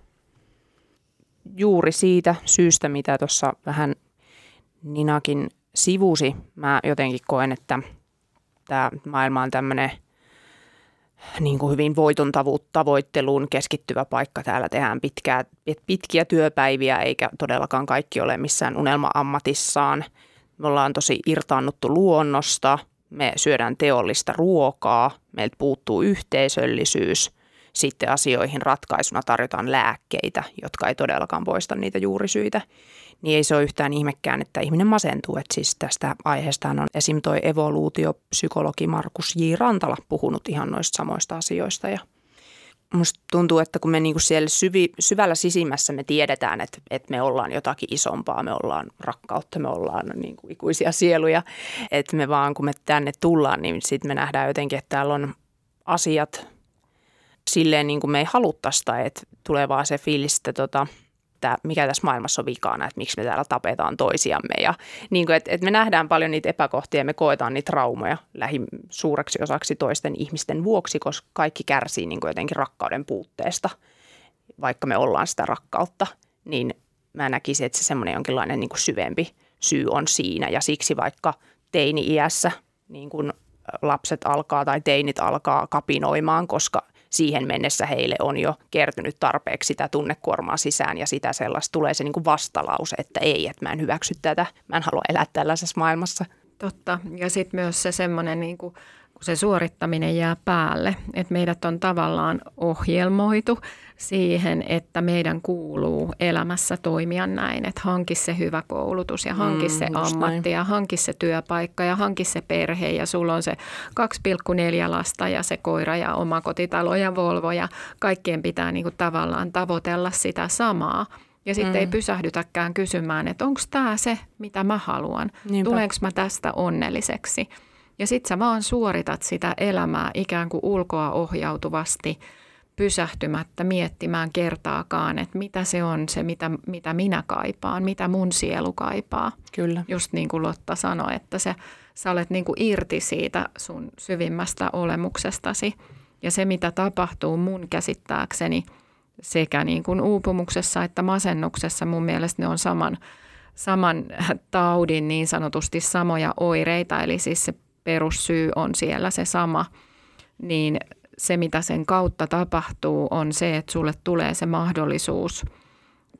Juuri siitä syystä, mitä tuossa vähän Ninakin sivusi, mä jotenkin koen, että tämä maailma on tämmöinen niin kuin hyvin voiton tavoitteluun keskittyvä paikka. Täällä tehdään pitkiä työpäiviä eikä todellakaan kaikki ole missään unelma-ammatissaan. Me ollaan tosi irtaannuttu luonnosta, me syödään teollista ruokaa, meiltä puuttuu yhteisöllisyys. sitten asioihin ratkaisuna tarjotaan lääkkeitä, jotka ei todellakaan poista niitä juurisyitä, niin ei se ole yhtään ihmekään, että ihminen masentuu. Et siis tästä aiheestaan on esim. Toi evoluutiopsykologi Markus J. Rantala puhunut ihan noista samoista asioista. Ja musta tuntuu, että kun me niinku siellä syvällä sisimmässä me tiedetään, että me ollaan jotakin isompaa, me ollaan rakkautta, me ollaan niinku ikuisia sieluja. Että me vaan kun me tänne tullaan, niin sitten me nähdään jotenkin, että täällä on asiat silleen niin kuin me ei haluttaisi tai että tulee vaan se fiilis, että mikä tässä maailmassa on vikana, että miksi me täällä tapetaan toisiamme. Ja niin kuin, että me nähdään paljon niitä epäkohtia ja me koetaan niitä traumoja suureksi osaksi toisten ihmisten vuoksi, koska kaikki kärsii niin kuin jotenkin rakkauden puutteesta, vaikka me ollaan sitä rakkautta. Niin mä näkisin, että se semmoinen jonkinlainen niin kuin syvempi syy on siinä ja siksi vaikka teini-iässä niin kuin lapset alkaa tai teinit alkaa kapinoimaan, koska siihen mennessä heille on jo kertynyt tarpeeksi sitä tunnekuormaa sisään ja sitä sellaista tulee se niin kuin vastalause, että ei, että mä en hyväksy tätä, mä en halua elää tällaisessa maailmassa. Totta, ja sitten myös se semmoinen, niin kuin, kun se suorittaminen jää päälle, että meidät on tavallaan ohjelmoitu siihen, että meidän kuuluu elämässä toimia näin, että hanki se hyvä koulutus ja hanki se ammatti ja hanki se työpaikka ja hanki se perhe ja sulla on se 2,4 lasta ja se koira ja oma kotitalo ja Volvo ja kaikkien pitää niinku tavallaan tavoitella sitä samaa. Ja sitten ei pysähdytäkään kysymään, että onko tämä se, mitä mä haluan, tuleeko mä tästä onnelliseksi. Ja sit sä vaan suoritat sitä elämää ikään kuin ulkoa ohjautuvasti pysähtymättä miettimään kertaakaan, että mitä se on se, mitä minä kaipaan, mitä mun sielu kaipaa. Kyllä. Just niin kuin Lotta sanoi, että sä olet niin kuin irti siitä sun syvimmästä olemuksestasi. Ja se, mitä tapahtuu mun käsittääkseni sekä niin kuin uupumuksessa että masennuksessa, mun mielestä ne on saman taudin niin sanotusti samoja oireita, eli siis se perussyy on siellä se sama, niin se mitä sen kautta tapahtuu on se, että sulle tulee se mahdollisuus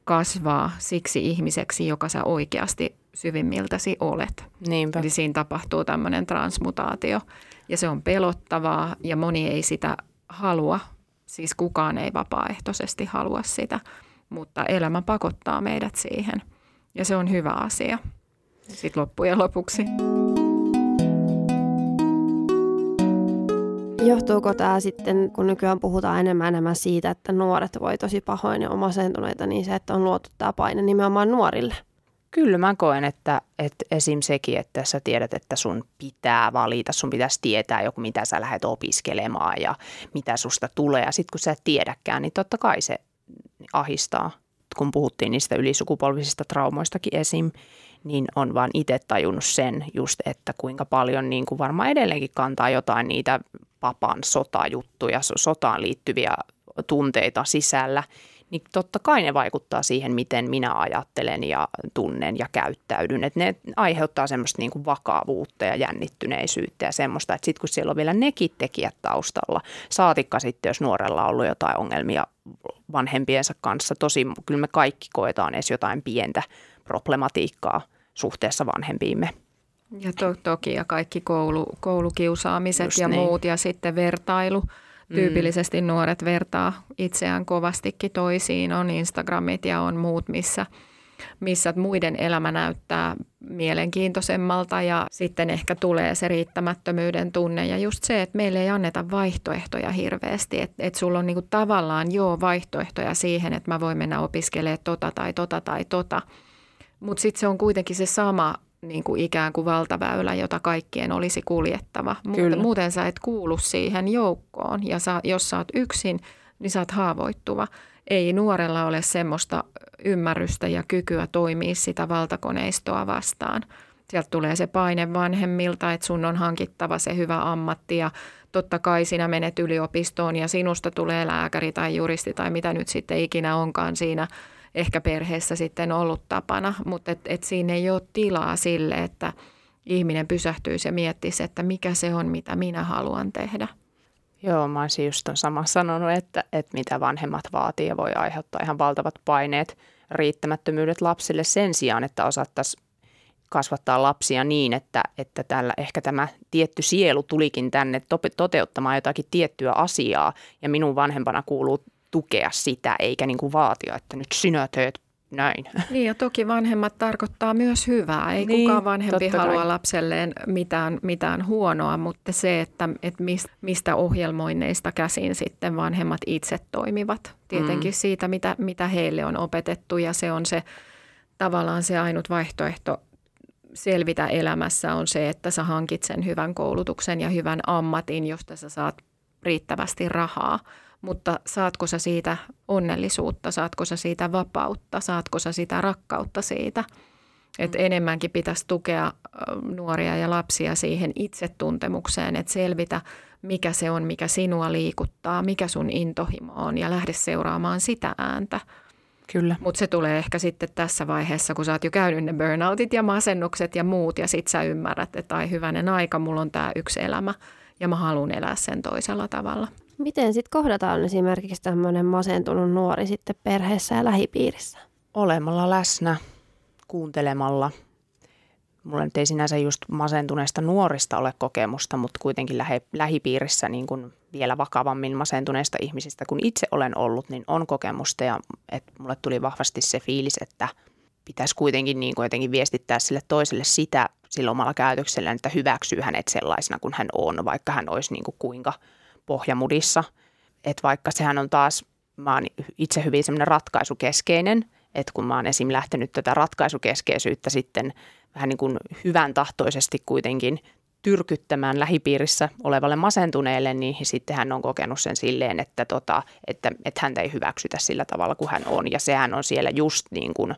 kasvaa siksi ihmiseksi, joka sä oikeasti syvimmiltäsi olet. Niinpä. Eli siinä tapahtuu tämmöinen transmutaatio ja se on pelottavaa ja moni ei sitä halua, siis kukaan ei vapaaehtoisesti halua sitä, mutta elämä pakottaa meidät siihen ja se on hyvä asia sitten loppujen lopuksi. Johtuuko tämä sitten, kun nykyään puhutaan enemmän siitä, että nuoret voi tosi pahoin ja on masentuneita, niin se, että on luotu tämä paine nimenomaan nuorille? Kyllä mä koen, että esim. Sekin, että sä tiedät, että sun pitää valita, sun pitäisi tietää joku, mitä sä lähdet opiskelemaan ja mitä susta tulee. Ja sitten kun sä et tiedäkään, niin totta kai se ahistaa. Kun puhuttiin niistä ylisukupolvisista traumoistakin esim., niin on vaan itse tajunnut sen just, että kuinka paljon niin kuin varmaan edelleenkin kantaa jotain niitä papan sotajuttuja, sotaan liittyviä tunteita sisällä, niin totta kai ne vaikuttaa siihen, miten minä ajattelen ja tunnen ja käyttäydyn. Että ne aiheuttaa semmoista niin kuin vakavuutta ja jännittyneisyyttä ja semmoista, että sitten kun siellä on vielä nekin tekijät taustalla, saatikka sitten, jos nuorella on ollut jotain ongelmia vanhempiensa kanssa, tosin kyllä me kaikki koetaan edes jotain pientä problematiikkaa suhteessa vanhempiimme. Ja toki ja kaikki koulukiusaamiset just ja niin. Muut ja sitten vertailu. Tyypillisesti nuoret vertaa itseään kovastikin toisiin, on Instagramit ja on muut, missä muiden elämä näyttää mielenkiintoisemmalta ja sitten ehkä tulee se riittämättömyyden tunne. Ja just se, että meille ei anneta vaihtoehtoja hirveästi, että sulla on niinku tavallaan vaihtoehtoja siihen, että mä voin mennä opiskelemaan tota tai tota. Mutta sitten se on kuitenkin se sama niin kuin ikään kuin valtaväylä, jota kaikkien olisi kuljettava. Muuten sä et kuulu siihen joukkoon ja jos sä oot yksin, niin sä oot haavoittuva. Ei nuorella ole semmoista ymmärrystä ja kykyä toimia sitä valtakoneistoa vastaan. Sieltä tulee se paine vanhemmilta, että sun on hankittava se hyvä ammatti ja totta kai sinä menet yliopistoon ja sinusta tulee lääkäri tai juristi tai mitä nyt sitten ikinä onkaan siinä ehkä perheessä sitten ollut tapana, mutta et siinä ei ole tilaa sille, että ihminen pysähtyisi ja miettisi, että mikä se on, mitä minä haluan tehdä. Joo, mä olisin just ton saman sanonut, että mitä vanhemmat vaatii ja voi aiheuttaa ihan valtavat paineet, riittämättömyydet lapsille sen sijaan, että osattaisiin kasvattaa lapsia niin, että täällä ehkä tämä tietty sielu tulikin tänne toteuttamaan jotakin tiettyä asiaa ja minun vanhempana kuuluu tukea sitä eikä niin kuin vaatia, että nyt sinä teet näin. Niin ja toki vanhemmat tarkoittaa myös hyvää. Ei niin, kukaan vanhempi halua lapselleen mitään huonoa, mutta se, että mistä ohjelmoinneista käsin sitten vanhemmat itse toimivat. Tietenkin siitä, mitä heille on opetettu ja se on se tavallaan se ainut vaihtoehto selvitä elämässä on se, että sä hankit sen hyvän koulutuksen ja hyvän ammatin, josta sä saat riittävästi rahaa. Mutta saatko sä siitä onnellisuutta, saatko sä siitä vapautta, saatko sä sitä rakkautta siitä? Että enemmänkin pitäisi tukea nuoria ja lapsia siihen itsetuntemukseen, että selvitä mikä se on, mikä sinua liikuttaa, mikä sun intohimo on ja lähde seuraamaan sitä ääntä. Kyllä. Mutta se tulee ehkä sitten tässä vaiheessa, kun sä oot jo käynyt ne burnoutit ja masennukset ja muut ja sit sä ymmärrät, että ai hyvänen aika, mulla on tää yksi elämä ja mä haluan elää sen toisella tavalla. Miten sitten kohdataan esimerkiksi tämmöinen masentunut nuori sitten perheessä ja lähipiirissä? Olemalla läsnä, kuuntelemalla. Mulla nyt ei sinänsä just masentuneista nuorista ole kokemusta, mutta kuitenkin lähipiirissä niin kun vielä vakavammin masentuneista ihmisistä, kun itse olen ollut, niin on kokemusta. Ja että mulle tuli vahvasti se fiilis, että pitäisi kuitenkin niin kun jotenkin viestittää sille toiselle sitä sillä omalla käytöksellään, että hyväksyy hänet sellaisena kuin hän on, vaikka hän olisi niin kun kuinka pohjamudissa. Että vaikka sehän on taas, mä oon itse hyvin semmoinen ratkaisukeskeinen, että kun mä oon esim. Lähtenyt tätä ratkaisukeskeisyyttä sitten vähän niin kuin hyvän tahtoisesti kuitenkin tyrkyttämään lähipiirissä olevalle masentuneelle, niin sitten hän on kokenut sen silleen, että häntä ei hyväksytä sillä tavalla kuin hän on. Ja sehän on siellä just niin kuin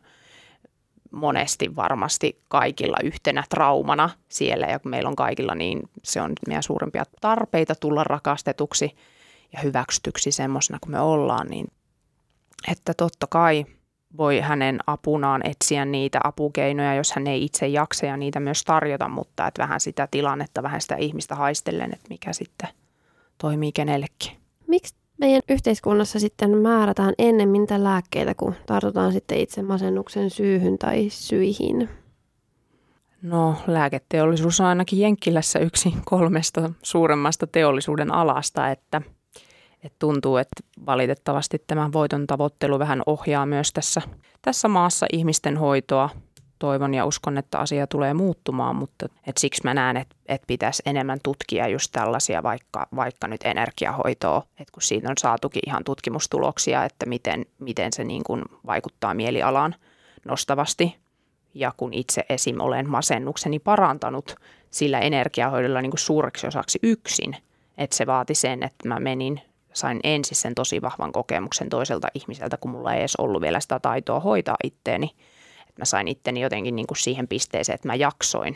monesti varmasti kaikilla yhtenä traumana siellä ja meillä on kaikilla, niin se on meidän suurimpia tarpeita tulla rakastetuksi ja hyväksytyksi semmoisena kuin me ollaan, niin että totta kai voi hänen apunaan etsiä niitä apukeinoja, jos hän ei itse jaksa ja niitä myös tarjota, mutta että vähän sitä tilannetta, vähän sitä ihmistä haistellen, että mikä sitten toimii kenellekin. Miksi meidän yhteiskunnassa sitten määrätään ennemmin lääkkeitä, kun tartutaan sitten itse masennuksen syyhyn tai syihin? No lääketeollisuus on ainakin Jenkkilässä yksi 3 suuremmasta teollisuuden alasta, että tuntuu, että valitettavasti tämä voiton tavoittelu vähän ohjaa myös tässä maassa ihmisten hoitoa. Toivon ja uskon, että asia tulee muuttumaan, mutta et siksi mä näen, että pitäisi enemmän tutkia just tällaisia vaikka nyt energiahoitoa, että kun siitä on saatukin ihan tutkimustuloksia, että miten se niin kuin vaikuttaa mielialaan nostavasti. Ja kun itse esim. Olen masennukseni parantanut sillä energiahoidolla niin kuin suureksi osaksi yksin, että se vaati sen, että mä sain ensin sen tosi vahvan kokemuksen toiselta ihmiseltä, kun mulla ei edes ollut vielä sitä taitoa hoitaa itteeni. Mä sain itteni jotenkin niin kuin siihen pisteeseen, että mä jaksoin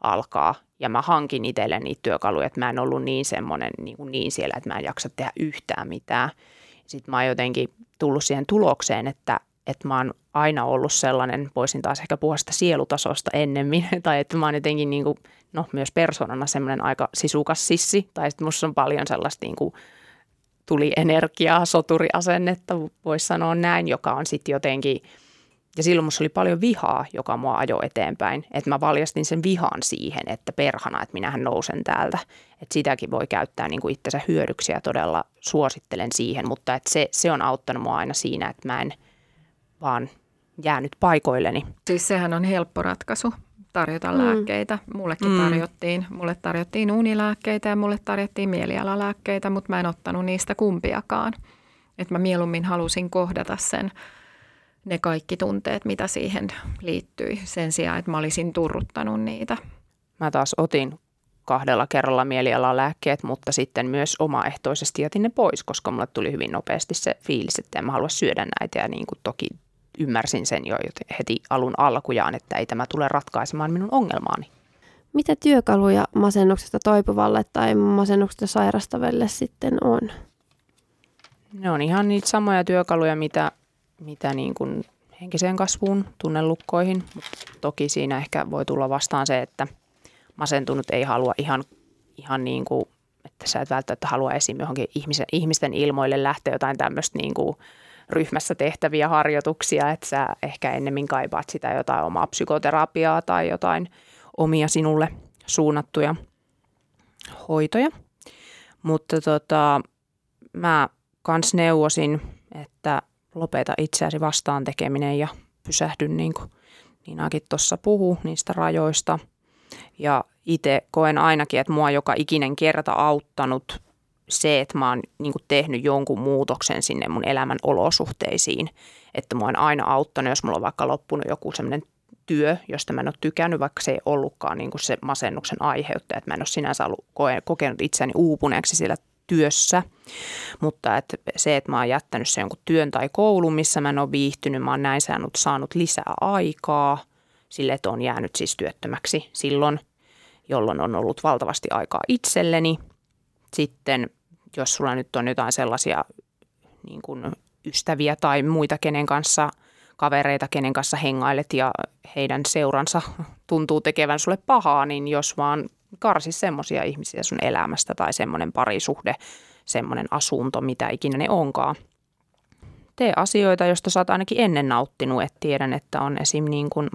alkaa ja mä hankin itselle niitä työkaluja, että mä en ollut niin semmoinen niin siellä, että mä en jaksa tehdä yhtään mitään. Sitten mä oon jotenkin tullut siihen tulokseen, että mä oon aina ollut sellainen, voisin taas ehkä puhua sitä sielutasosta ennemmin, tai että mä oon jotenkin niin kuin, myös persoonana semmoinen aika sisukas sissi, tai sitten musta on paljon sellaista niin kuin tuli energiaa, soturiasennetta, voisi sanoa näin, joka on sitten jotenkin. Ja silloin minussa oli paljon vihaa, joka mua ajoi eteenpäin. Että mä valjastin sen vihan siihen, että perhana, että minähän nousen täältä. Että sitäkin voi käyttää niin kuin itsensä hyödyksi ja todella suosittelen siihen. Mutta että se on auttanut mua aina siinä, että mä en vaan jäänyt paikoilleni. Siis sehän on helppo ratkaisu tarjota lääkkeitä. Mullekin tarjottiin. Mulle tarjottiin unilääkkeitä ja mulle tarjottiin mielialalääkkeitä, mutta mä en ottanut niistä kumpiakaan. Että mä mieluummin halusin kohdata sen. Ne kaikki tunteet, mitä siihen liittyi sen sijaan, että mä olisin turruttanut niitä. Mä taas otin 2 kerralla mielialalääkkeet, mutta sitten myös omaehtoisesti jätin ne pois, koska mulle tuli hyvin nopeasti se fiilis, että en mä halua syödä näitä. Ja niin kuin toki ymmärsin sen jo heti alun alkujaan, että ei tämä tule ratkaisemaan minun ongelmaani. Mitä työkaluja masennuksesta toipuvalle tai masennuksesta sairastaville sitten on? Ne on ihan niitä samoja työkaluja, mitä niin kuin henkiseen kasvuun, tunnelukkoihin, mutta toki siinä ehkä voi tulla vastaan se, että masentunut ei halua ihan niin kuin, että sä et välttämättä halua esim. Johonkin ihmisten ilmoille lähteä jotain tämmöistä niin kuin ryhmässä tehtäviä harjoituksia, että sä ehkä ennemmin kaipaat sitä jotain omaa psykoterapiaa tai jotain omia sinulle suunnattuja hoitoja. Mutta mä kans neuvosin, että lopeta itseäsi vastaan tekeminen ja pysähdy niin kuin Niinakin tuossa puhuu niistä rajoista. Ja itse koen ainakin, että mua joka ikinen kerta auttanut se, että mä oon niin kuin tehnyt jonkun muutoksen sinne mun elämän olosuhteisiin. Että mua on aina auttanut, jos mulla on vaikka loppunut joku semmoinen työ, josta mä en ole tykännyt, vaikka se ei ollutkaan niin kuin se masennuksen aiheuttaja. Että mä en ole sinänsä ollut kokenut itseäni uupuneeksi sillä työssä, mutta että se, että mä oon jättänyt sen jonkun työn tai koulun, missä mä en ole viihtynyt, mä oon näin saanut lisää aikaa sille, että oon jäänyt siis työttömäksi silloin, jolloin on ollut valtavasti aikaa itselleni. Sitten jos sulla nyt on jotain sellaisia niin kuin ystäviä tai muita, kenen kanssa kavereita, kenen kanssa hengailet ja heidän seuransa tuntuu tekevän sulle pahaa, niin jos vaan karsi semmoisia ihmisiä sun elämästä tai semmoinen parisuhde, semmoinen asunto, mitä ikinä ne onkaan. Tee asioita, joista sä oot ainakin ennen nauttinut, että tiedän, että on esim. Niin kuin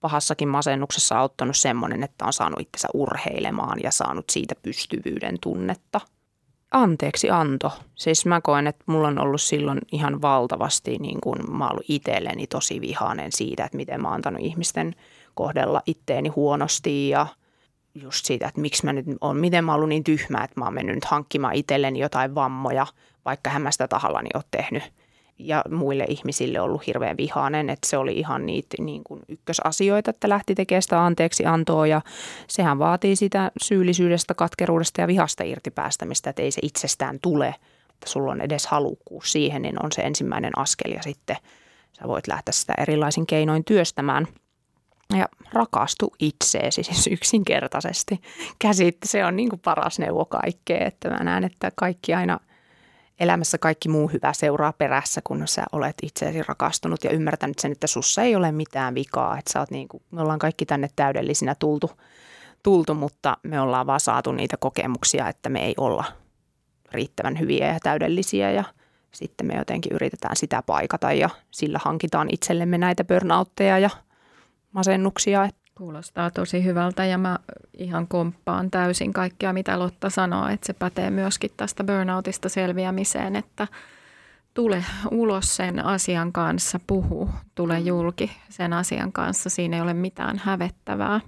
pahassakin masennuksessa auttanut semmoinen, että on saanut itsensä urheilemaan ja saanut siitä pystyvyyden tunnetta. Anteeksi anto. Siis mä koen, että mulla on ollut silloin ihan valtavasti, niin kuin mä oon ollut itselleni tosi vihainen siitä, että miten mä oon antanut ihmisten kohdella itteeni huonosti ja just siitä, että miksi mä nyt on, miten mä oon ollut niin tyhmä, että mä oon mennyt hankkimaan itselleni jotain vammoja, vaikka mä sitä tahallani oon tehnyt. Ja muille ihmisille ollut hirveän vihainen, että se oli ihan niitä niin kuin ykkösasioita, että lähti tekemään sitä anteeksiantoa. Ja sehän vaatii sitä syyllisyydestä, katkeruudesta ja vihasta irtipäästämistä, että ei se itsestään tule. Että sulla on edes halukkuus siihen, niin on se ensimmäinen askel ja sitten sä voit lähteä sitä erilaisin keinoin työstämään. Ja rakastu itseesi siis yksinkertaisesti. Se on niin kuin paras neuvo kaikkea, että mä näen, että kaikki aina elämässä kaikki muu hyvä seuraa perässä, kun sä olet itseesi rakastunut ja ymmärtänyt sen, että sussa ei ole mitään vikaa. Että sä oot niin kuin, me ollaan kaikki tänne täydellisinä tultu, mutta me ollaan vaan saatu niitä kokemuksia, että me ei olla riittävän hyviä ja täydellisiä ja sitten me jotenkin yritetään sitä paikata ja sillä hankitaan itsellemme näitä burnoutteja ja masennuksia. Kuulostaa tosi hyvältä ja mä ihan komppaan täysin kaikkea, mitä Lotta sanoo, että se pätee myöskin tästä burnoutista selviämiseen, että tule ulos sen asian kanssa, puhu, tule julki sen asian kanssa, siinä ei ole mitään hävettävää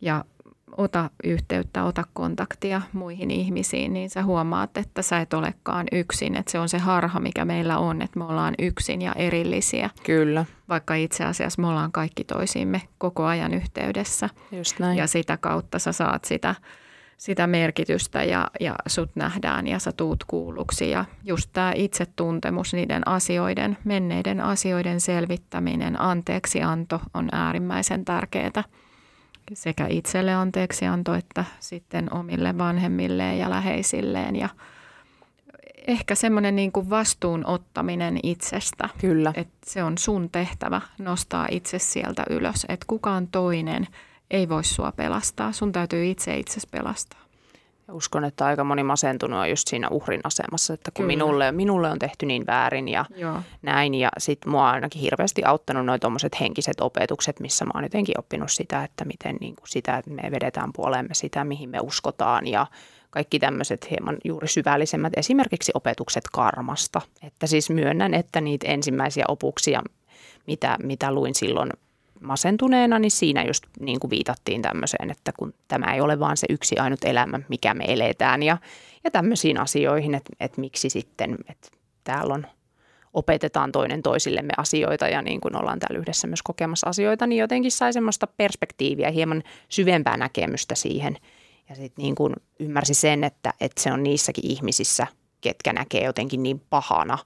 ja ota yhteyttä, ota kontaktia muihin ihmisiin, niin sä huomaat, että sä et olekaan yksin. Että se on se harha, mikä meillä on, että me ollaan yksin ja erillisiä. Kyllä. Vaikka itse asiassa me ollaan kaikki toisiimme koko ajan yhteydessä. Just näin. Ja sitä kautta sä saat sitä merkitystä ja sut nähdään ja sä tuut kuulluksi. Ja just tämä itsetuntemus, niiden asioiden, menneiden asioiden selvittäminen, anteeksianto on äärimmäisen tärkeää. Sekä itselle anteeksianto että sitten omille vanhemmilleen ja läheisilleen ja ehkä semmoinen niin kuin vastuun ottaminen itsestä. Kyllä. Että se on sun tehtävä nostaa itse sieltä ylös, että kukaan toinen ei voi sua pelastaa. Sun täytyy itse pelastaa. Ja uskon, että aika moni masentunut on just siinä uhrin asemassa, että kun minulle on tehty niin väärin ja näin. Ja sitten mua on ainakin hirveästi auttanut noi tommoset henkiset opetukset, missä mä oon jotenkin oppinut sitä, että miten niin kuin sitä, että me vedetään puoleemme sitä, mihin me uskotaan ja kaikki tämmöiset hieman juuri syvällisemmät esimerkiksi opetukset karmasta. Että siis myönnän, että niitä ensimmäisiä opuksia, mitä luin silloin masentuneena, niin siinä just niin kuin viitattiin tämmöiseen, että kun tämä ei ole vaan se yksi ainut elämä, mikä me eletään ja tämmöisiin asioihin, että miksi sitten, että täällä opetetaan toinen toisillemme asioita ja niin kuin ollaan täällä yhdessä myös kokemassa asioita, niin jotenkin sai semmoista perspektiiviä, hieman syvempää näkemystä siihen ja sitten niin kuin ymmärsi sen, että se on niissäkin ihmisissä, ketkä näkee jotenkin niin pahana,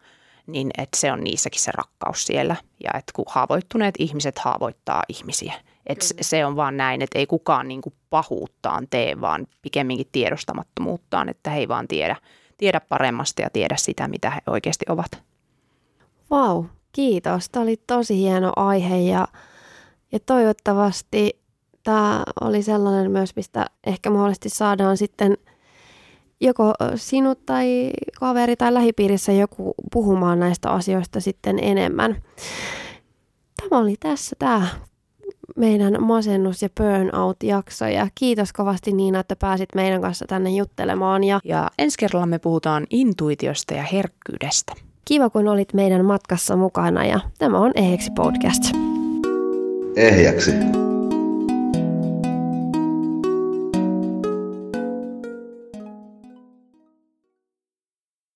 niin että se on niissäkin se rakkaus siellä ja että kun haavoittuneet ihmiset haavoittaa ihmisiä. Että se on vaan näin, että ei kukaan niin kuin pahuuttaan tee, vaan pikemminkin tiedostamattomuuttaan, että he ei vaan tiedä paremmasta ja tiedä sitä, mitä he oikeasti ovat. Vau, kiitos. Tämä oli tosi hieno aihe ja toivottavasti tämä oli sellainen myös, mistä ehkä mahdollisesti saadaan sitten joko sinut tai kaveri tai lähipiirissä joku puhumaan näistä asioista sitten enemmän. Tämä oli tässä tämä meidän masennus- ja burnout-jakso. Ja kiitos kovasti Niina, että pääsit meidän kanssa tänne juttelemaan. Ja ensi kerralla me puhutaan intuitiosta ja herkkyydestä. Kiva, kun olit meidän matkassa mukana ja tämä on Ehjäksi podcast. Ehjäksi.